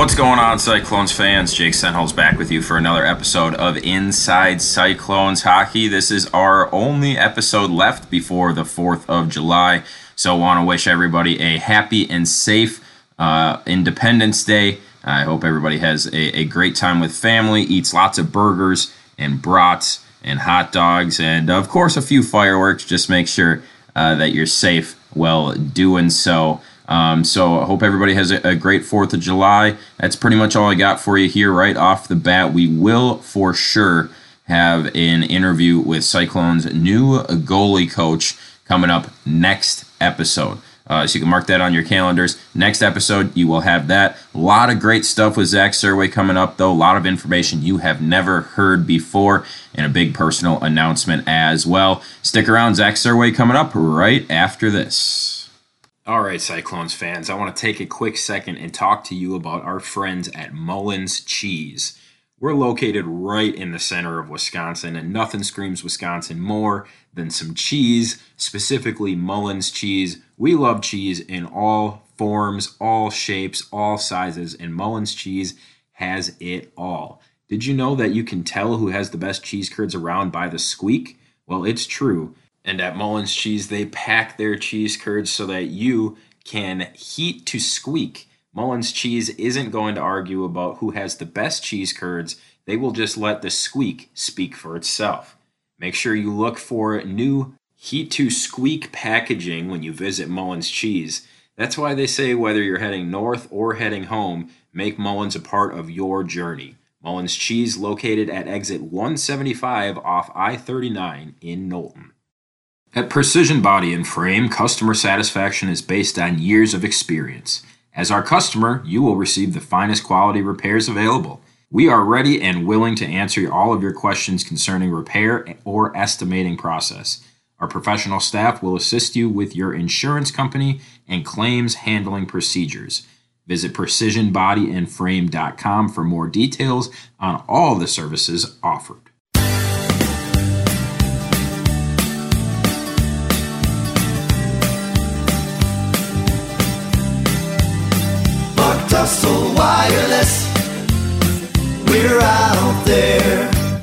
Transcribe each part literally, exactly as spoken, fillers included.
What's going on, Cyclones fans? Jake Senholz back with you for another episode of Inside Cyclones Hockey. This is our only episode left before the fourth of July, so want to wish everybody a happy and safe uh, Independence Day. I hope everybody has a, a great time with family, eats lots of burgers and brats and hot dogs, and of course a few fireworks. Just make sure uh, that you're safe while doing so. Um, so I hope everybody has a, a great fourth of July. That's pretty much all I got for you here right off the bat. We will for sure have an interview with Cyclones' new goalie coach coming up next episode. Uh, so you can mark that on your calendars. Next episode, you will have that. A lot of great stuff with Zach Serway coming up, though. A lot of information you have never heard before, and a big personal announcement as well. Stick around. Zach Serway coming up right after this. All right, Cyclones fans, I want to take a quick second and talk to you about our friends at Mullins Cheese. We're located right in the center of Wisconsin, and nothing screams Wisconsin more than some cheese, specifically Mullins Cheese. We love cheese in all forms, all shapes, all sizes, and Mullins Cheese has it all. Did you know that you can tell who has the best cheese curds around by the squeak? Well, it's true. And at Mullins Cheese, they pack their cheese curds so that you can heat to squeak. Mullins Cheese isn't going to argue about who has the best cheese curds. They will just let the squeak speak for itself. Make sure you look for new heat to squeak packaging when you visit Mullins Cheese. That's why they say whether you're heading north or heading home, make Mullins a part of your journey. Mullins Cheese, located at exit one seventy-five off I thirty-nine in Knowlton. At Precision Body and Frame, customer satisfaction is based on years of experience. As our customer, you will receive the finest quality repairs available. We are ready and willing to answer all of your questions concerning repair or estimating process. Our professional staff will assist you with your insurance company and claims handling procedures. Visit precision body and frame dot com for more details on all the services offered. So wireless, we're out there.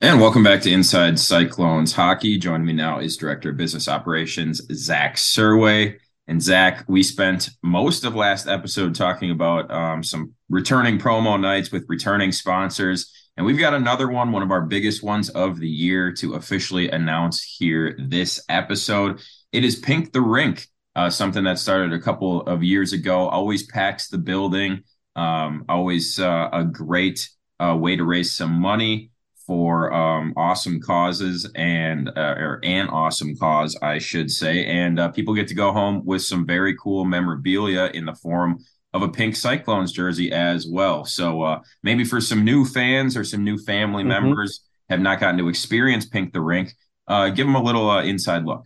And welcome back to Inside Cyclones Hockey. Joining me now is Director of Business Operations, Zach Serway. And Zach, we spent most of last episode talking about um, some returning promo nights with returning sponsors. And we've got another one, one of our biggest ones of the year to officially announce here this episode. It is Pink the Rink, uh, something that started a couple of years ago, always packs the building, um, always uh, a great uh, way to raise some money for um, awesome causes and uh, or an awesome cause, I should say. And uh, people get to go home with some very cool memorabilia in the form of a pink Cyclones jersey as well. So uh, maybe for some new fans or some new family mm-hmm. members have not gotten to experience Pink the Rink, uh, give them a little uh, inside look.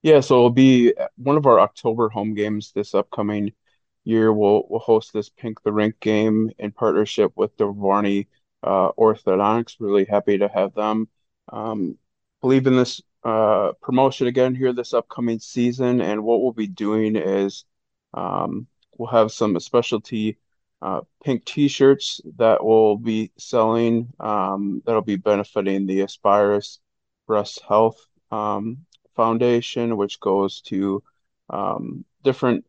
Yeah, so it'll be one of our October home games this upcoming year. We'll we'll host this Pink the Rink game in partnership with DeVarney uh, Orthodontics. Really happy to have them. Um, believe in this uh, promotion again here this upcoming season. And what we'll be doing is um, we'll have some specialty uh, pink T-shirts that we'll be selling um, that'll be benefiting the Aspirus Breast Health um Foundation, which goes to um, different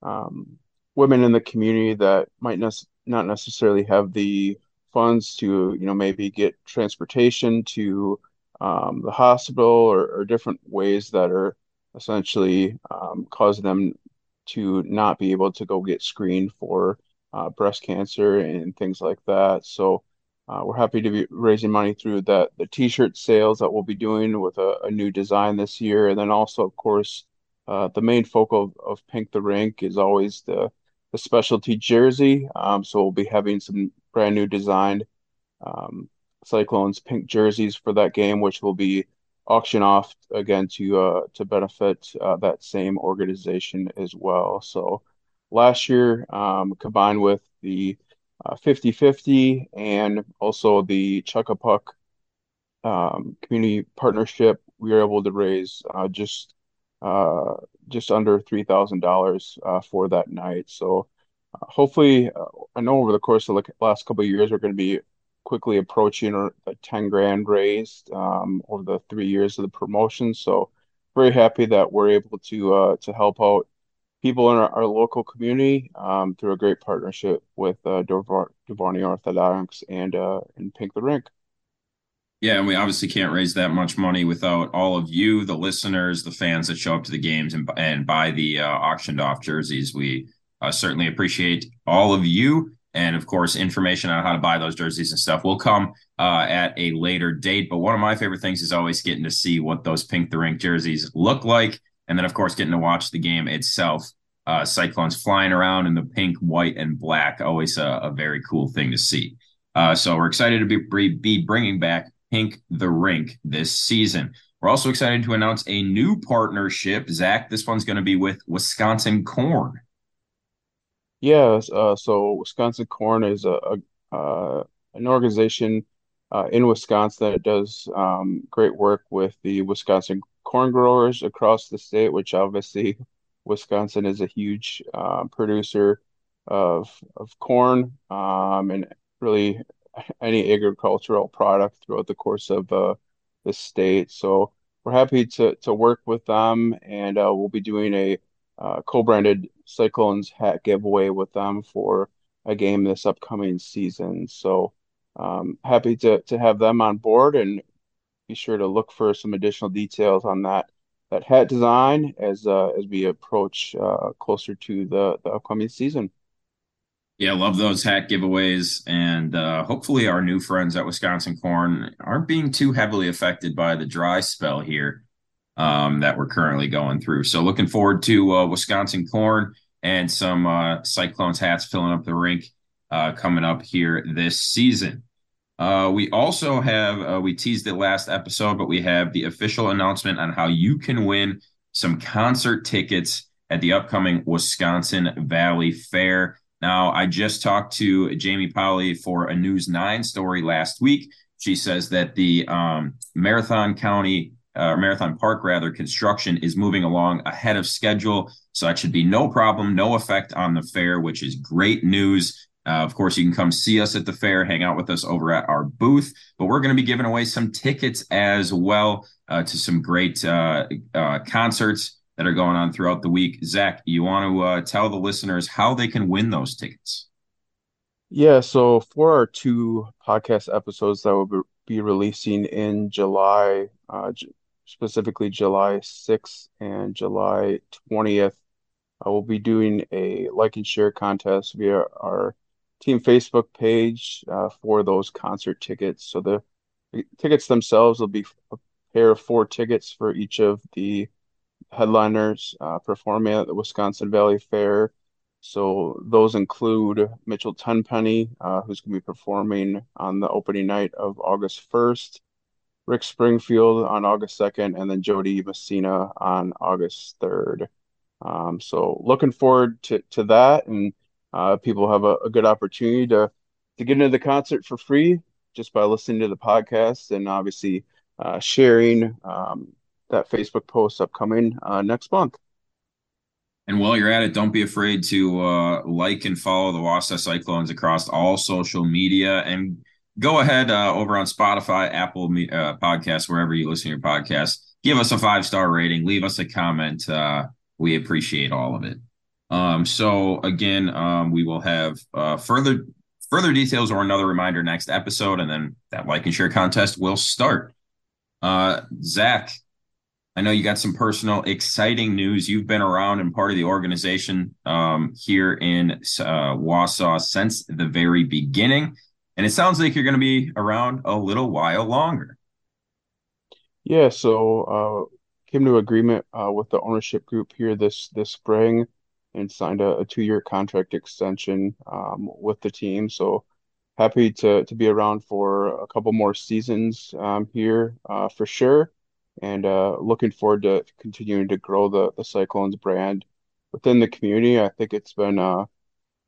um, women in the community that might ne- not necessarily have the funds to, you know, maybe get transportation to um, the hospital or, or different ways that are essentially um, cause them to not be able to go get screened for uh, breast cancer and things like that. So Uh, we're happy to be raising money through the, the T-shirt sales that we'll be doing with a, a new design this year. And then also, of course, uh, the main focal of, of Pink the Rink is always the, the specialty jersey. Um, so we'll be having some brand new designed um, Cyclones pink jerseys for that game, which will be auctioned off again to uh, to benefit uh, that same organization as well. So last year, um, combined with the fifty-fifty and also the Chuck-a-Puck um, community partnership, we were able to raise uh, just uh, just under three thousand dollars uh, for that night. So uh, hopefully, uh, I know over the course of the last couple of years, we're going to be quickly approaching a ten grand raised um, over the three years of the promotion. So very happy that we're able to uh, to help out people in our, our local community um, through a great partnership with uh, DeVarney Orthodontics and uh, and Pink the Rink. Yeah, and we obviously can't raise that much money without all of you, the listeners, the fans that show up to the games and and buy the uh, auctioned off jerseys. We uh, certainly appreciate all of you. And, of course, information on how to buy those jerseys and stuff will come uh, at a later date. But one of my favorite things is always getting to see what those Pink the Rink jerseys look like. And then, of course, getting to watch the game itself. Uh, Cyclones flying around in the pink, white, and black. Always a, a very cool thing to see. Uh, so we're excited to be, be bringing back Pink the Rink this season. We're also excited to announce a new partnership. Zach, this one's going to be with Wisconsin Corn. Yeah, uh, so Wisconsin Corn is a, a uh, an organization uh, in Wisconsin that does um, great work with the Wisconsin corn growers across the state, which obviously Wisconsin is a huge uh, producer of of corn um, and really any agricultural product throughout the course of uh, the state. So we're happy to to work with them, and uh, we'll be doing a Uh, co-branded Cyclones hat giveaway with them for a game this upcoming season. So um, happy to to have them on board, and be sure to look for some additional details on that that hat design as uh, as we approach uh, closer to the, the upcoming season. Yeah, love those hat giveaways, and uh, hopefully our new friends at Wisconsin Corn aren't being too heavily affected by the dry spell here Um, that we're currently going through. So looking forward to uh, Wisconsin Corn and some uh, Cyclones hats filling up the rink uh, coming up here this season. Uh, we also have, uh, we teased it last episode, but we have the official announcement on how you can win some concert tickets at the upcoming Wisconsin Valley Fair. Now, I just talked to Jamie Polly for a News nine story last week. She says that the um, Marathon County Uh, Marathon Park, rather, construction is moving along ahead of schedule. So that should be no problem, no effect on the fair, which is great news. Uh, of course, you can come see us at the fair, hang out with us over at our booth. But we're going to be giving away some tickets as well uh, to some great uh, uh, concerts that are going on throughout the week. Zach, you want to uh, tell the listeners how they can win those tickets? Yeah, so for our two podcast episodes that will be releasing in July, uh, specifically July sixth and July twentieth. I will be doing a like and share contest via our team Facebook page uh, for those concert tickets. So the, the tickets themselves will be a pair of four tickets for each of the headliners uh, performing at the Wisconsin Valley Fair. So those include Mitchell Tenpenny, uh, who's going to be performing on the opening night of August first. Rick Springfield on August second, and then Jodee Messina on August third. Um, so looking forward to, to that, and uh, people have a, a good opportunity to, to get into the concert for free just by listening to the podcast and obviously uh, sharing um, that Facebook post upcoming uh, next month. And while you're at it, don't be afraid to uh, like and follow the Wausau Cyclones across all social media, and go ahead uh, over on Spotify, Apple uh, Podcasts, wherever you listen to your podcast. Give us a five-star rating. Leave us a comment. Uh, we appreciate all of it. Um, so, again, um, we will have uh, further further details or another reminder next episode, and then that like and share contest will start. Uh, Zach, I know you got some personal, exciting news. You've been around and part of the organization um, here in uh, Wausau since the very beginning. And it sounds like you're going to be around a little while longer. Yeah, so uh, came to agreement uh, with the ownership group here this this spring and signed a, a two-year contract extension um, with the team. So happy to to be around for a couple more seasons um, here uh, for sure. And uh, looking forward to continuing to grow the, the Cyclones brand within the community. I think it's been uh,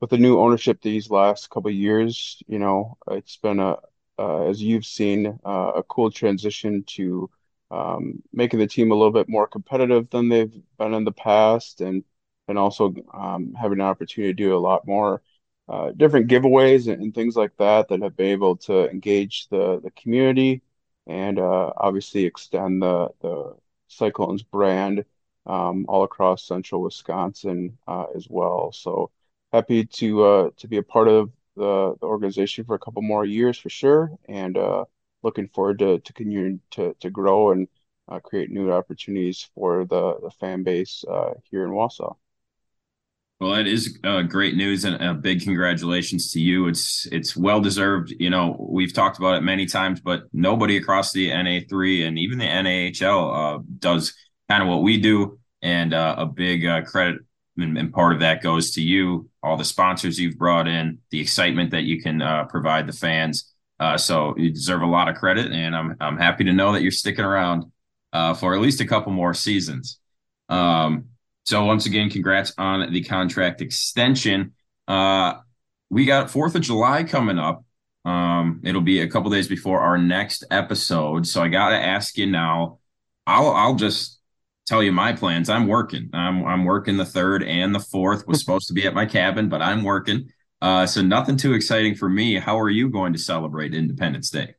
with the new ownership these last couple of years, you know, it's been, a, uh, as you've seen, uh, a cool transition to um, making the team a little bit more competitive than they've been in the past, and and also um, having an opportunity to do a lot more uh, different giveaways and, and things like that that have been able to engage the the community and uh, obviously extend the the Cyclones brand um, all across central Wisconsin uh, as well. So happy to uh, to be a part of the, the organization for a couple more years for sure, and uh, looking forward to to continue to to grow and uh, create new opportunities for the, the fan base uh, here in Wausau. Well, it is uh, great news, and a big congratulations to you. It's it's well deserved. You know, we've talked about it many times, but nobody across the N A three and even the N A H L uh, does kind of what we do, and uh, a big uh, credit and, and part of that goes to you, all the sponsors you've brought in, the excitement that you can uh, provide the fans. Uh, so you deserve a lot of credit, and I'm I'm happy to know that you're sticking around uh, for at least a couple more seasons. Um, So once again, congrats on the contract extension. Uh, we got fourth of July coming up. Um, it'll be a couple days before our next episode. So I got to ask you now, I'll, I'll just tell you my plans. I'm working. I'm, I'm working the third and the fourth. Was supposed to be at my cabin, but I'm working. Uh, so nothing too exciting for me. How are you going to celebrate Independence Day?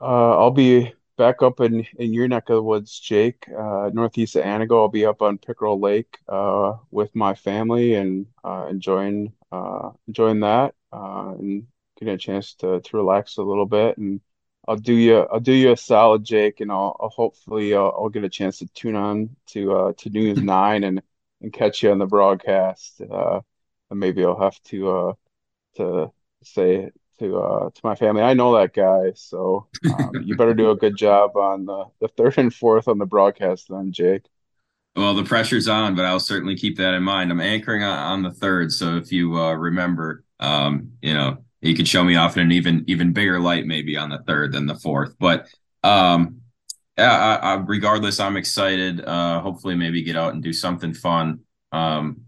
Uh, I'll be... back up in, in your neck of the woods, Jake, uh, northeast of Anago. I'll be up on Pickerel Lake uh, with my family and uh, enjoying uh, enjoying that uh, and getting a chance to, to relax a little bit. And I'll do you I'll do you a solid, Jake, and I'll, I'll hopefully I'll, I'll get a chance to tune on to uh, to News Nine and, and catch you on the broadcast. Uh, and maybe I'll have to uh, to say. To uh to my family, I know that guy, so um, you better do a good job on the, the third and fourth on the broadcast then, Jake. Well, the pressure's on, but I'll certainly keep that in mind. I'm anchoring on, on the third, so if you uh, remember, um, you know, you could show me off in an even even bigger light maybe on the third than the fourth. But um, I, I, regardless, I'm excited. Uh, hopefully, maybe get out and do something fun. Um.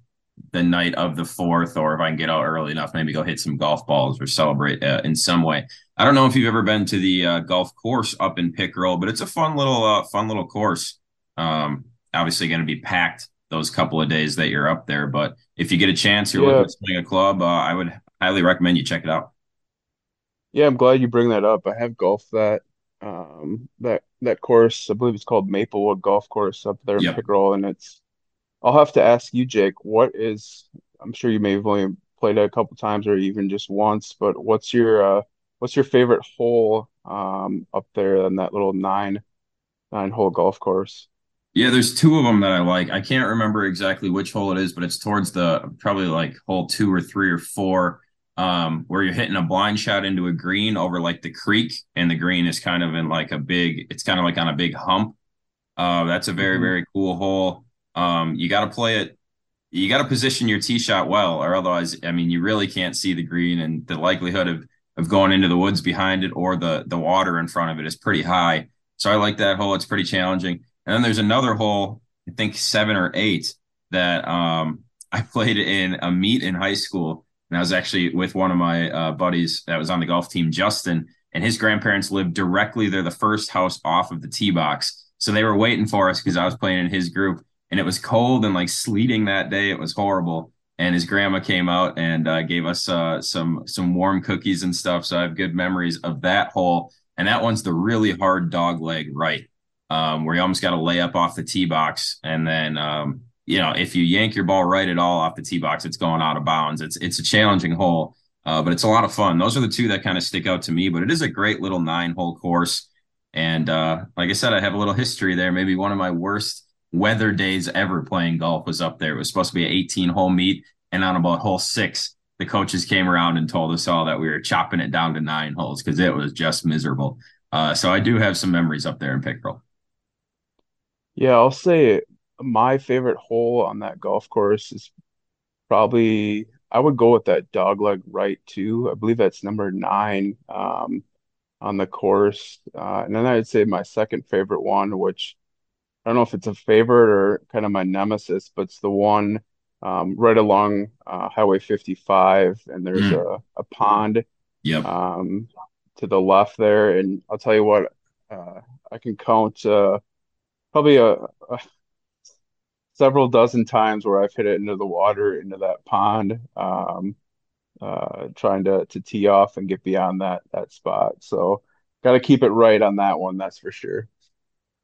The night of the fourth, or if I can get out early enough, maybe go hit some golf balls or celebrate uh, in some way. I don't know if you've ever been to the uh, golf course up in Pickerel, but it's a fun little, uh, fun little course. Um, obviously going to be packed those couple of days that you're up there, but if you get a chance, you're yeah. looking to swing a club, uh, I would highly recommend you check it out. Yeah. I'm glad you bring that up. I have golfed that, um, that, that course, I believe it's called Maplewood Golf Course up there in yep. Pickerel. And it's, I'll have to ask you, Jake, what is, I'm sure you may have only played it a couple times or even just once, but what's your uh, what's your favorite hole um, up there on that little nine, nine hole golf course? Yeah, there's two of them that I like. I can't remember exactly which hole it is, but it's towards the probably like hole two or three or four um, where you're hitting a blind shot into a green over like the creek, and the green is kind of in like a big, it's kind of like on a big hump. Uh, that's a very, very cool hole. Um, you got to play it. You got to position your tee shot well, or otherwise, I mean, you really can't see the green, and the likelihood of, of going into the woods behind it or the, the water in front of it is pretty high. So I like that hole. It's pretty challenging. And then there's another hole, I think seven or eight, that, um, I played in a meet in high school, and I was actually with one of my uh, buddies that was on the golf team, Justin, and his grandparents lived directly. They're the first house off of the tee box. So they were waiting for us because I was playing in his group. And it was cold and like sleeting that day. It was horrible. And his grandma came out and uh, gave us uh, some some warm cookies and stuff. So I have good memories of that hole. And that one's the really hard dog leg right, um, where you almost got to lay up off the tee box. And then, um, you know, if you yank your ball right at all off the tee box, it's going out of bounds. It's it's a challenging hole, uh, but it's a lot of fun. Those are the two that kind of stick out to me. But it is a great little nine hole course. And uh, like I said, I have a little history there. Maybe one of my worst weather days ever playing golf was up there. It was supposed to be an eighteen hole meet, and on about hole six, the coaches came around and told us all that we were chopping it down to nine holes because it was just miserable. Uh, so I do have some memories up there in Pickerel. Yeah, I'll say my favorite hole on that golf course is probably, I would go with that dogleg right too. I believe that's number nine um, on the course. Uh, and then I'd say my second favorite one, which I don't know if it's a favorite or kind of my nemesis, but it's the one um, right along uh, Highway fifty-five, and there's mm. a, a pond yep. um, to the left there. And I'll tell you what, uh, I can count uh, probably a, a several dozen times where I've hit it into the water, into that pond, um, uh, trying to, to tee off and get beyond that, that spot. So got to keep it right on that one. That's for sure.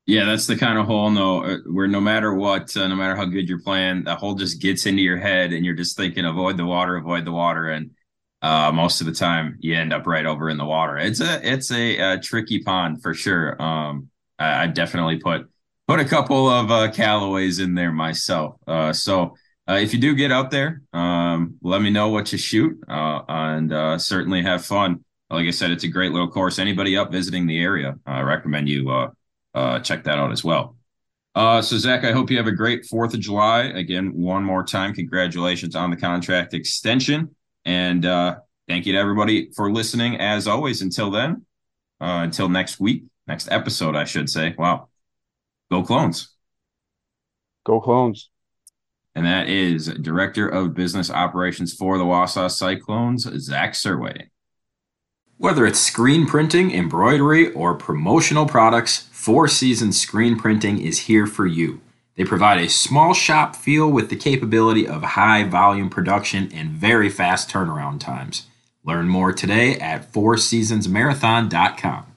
Yeah, that's the kind of hole no, where no matter what, uh, no matter how good you're playing, that hole just gets into your head and you're just thinking, avoid the water, avoid the water. And uh, most of the time you end up right over in the water. It's a it's a, a tricky pond for sure. Um, I, I definitely put put a couple of uh, Callaways in there myself. Uh, so uh, if you do get out there, um, let me know what you shoot uh, and uh, certainly have fun. Like I said, it's a great little course. Anybody up visiting the area, I recommend you uh, Uh, check that out as well. Uh, so, Zach, I hope you have a great fourth of July. Again, one more time, congratulations on the contract extension. And uh, thank you to everybody for listening, as always. Until then, uh, until next week, next episode, I should say. Wow. Go Clones. Go Clones. And that is Director of Business Operations for the Wausau Cyclones, Zach Serway. Whether it's screen printing, embroidery, or promotional products, Four Seasons Screen Printing is here for you. They provide a small shop feel with the capability of high volume production and very fast turnaround times. Learn more today at four seasons marathon dot com.